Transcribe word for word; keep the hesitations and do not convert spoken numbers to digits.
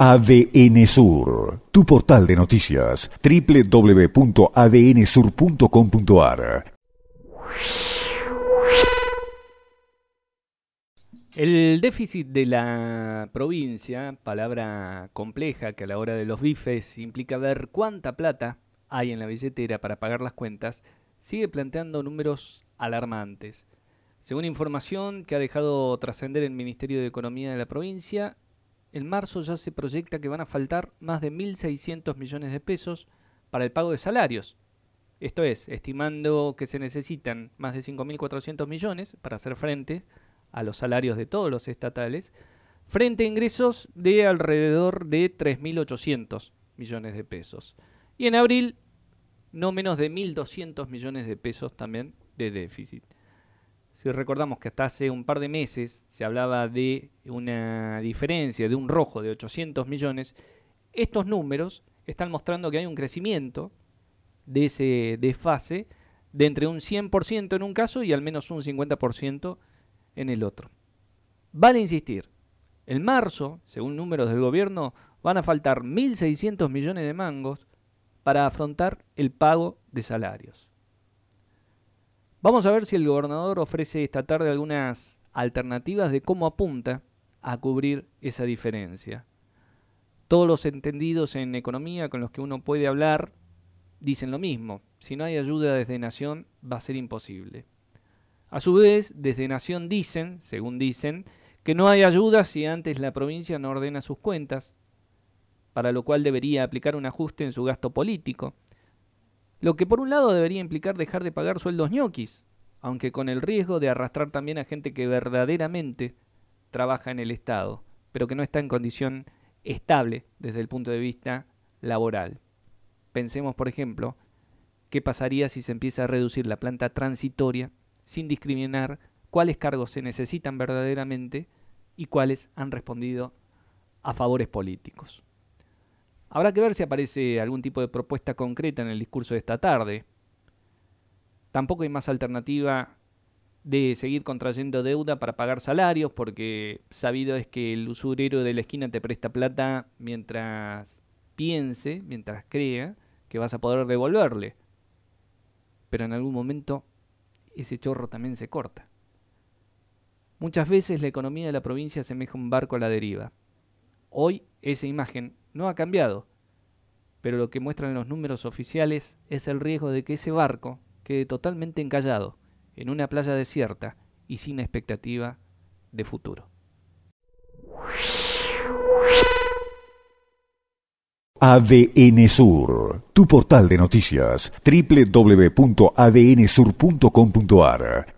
A D N Sur, tu portal de noticias, doble u doble u doble u punto a d n sur punto com punto a r. El déficit de la provincia, palabra compleja que a la hora de los bifes implica ver cuánta plata hay en la billetera para pagar las cuentas, sigue planteando números alarmantes. Según información que ha dejado trascender el Ministerio de Economía de la provincia, en marzo ya se proyecta que van a faltar más de mil seiscientos millones de pesos para el pago de salarios. Esto es, estimando que se necesitan más de cinco mil cuatrocientos millones para hacer frente a los salarios de todos los estatales, frente a ingresos de alrededor de tres mil ochocientos millones de pesos. Y en abril, no menos de mil doscientos millones de pesos también de déficit. Si recordamos que hasta hace un par de meses se hablaba de una diferencia, de un rojo de ochocientos millones, estos números están mostrando que hay un crecimiento de ese desfase de entre un cien por ciento en un caso y al menos un cincuenta por ciento en el otro. Vale insistir, en marzo, según números del gobierno, van a faltar mil seiscientos millones de mangos para afrontar el pago de salarios. Vamos a ver si el gobernador ofrece esta tarde algunas alternativas de cómo apunta a cubrir esa diferencia. Todos los entendidos en economía con los que uno puede hablar dicen lo mismo. Si no hay ayuda desde Nación, va a ser imposible. A su vez, desde Nación dicen, según dicen, que no hay ayuda si antes la provincia no ordena sus cuentas, para lo cual debería aplicar un ajuste en su gasto político. Lo que por un lado debería implicar dejar de pagar sueldos ñoquis, aunque con el riesgo de arrastrar también a gente que verdaderamente trabaja en el Estado, pero que no está en condición estable desde el punto de vista laboral. Pensemos, por ejemplo, qué pasaría si se empieza a reducir la planta transitoria sin discriminar cuáles cargos se necesitan verdaderamente y cuáles han respondido a favores políticos. Habrá que ver si aparece algún tipo de propuesta concreta en el discurso de esta tarde. Tampoco hay más alternativa de seguir contrayendo deuda para pagar salarios, porque sabido es que el usurero de la esquina te presta plata mientras piense, mientras crea, que vas a poder devolverle. Pero en algún momento ese chorro también se corta. Muchas veces la economía de la provincia asemeja un barco a la deriva. Hoy esa imagen no ha cambiado, pero lo que muestran los números oficiales es el riesgo de que ese barco quede totalmente encallado en una playa desierta y sin expectativa de futuro. A D N Sur, tu portal de noticias, doble u doble u doble u punto a d n sur punto com punto a r.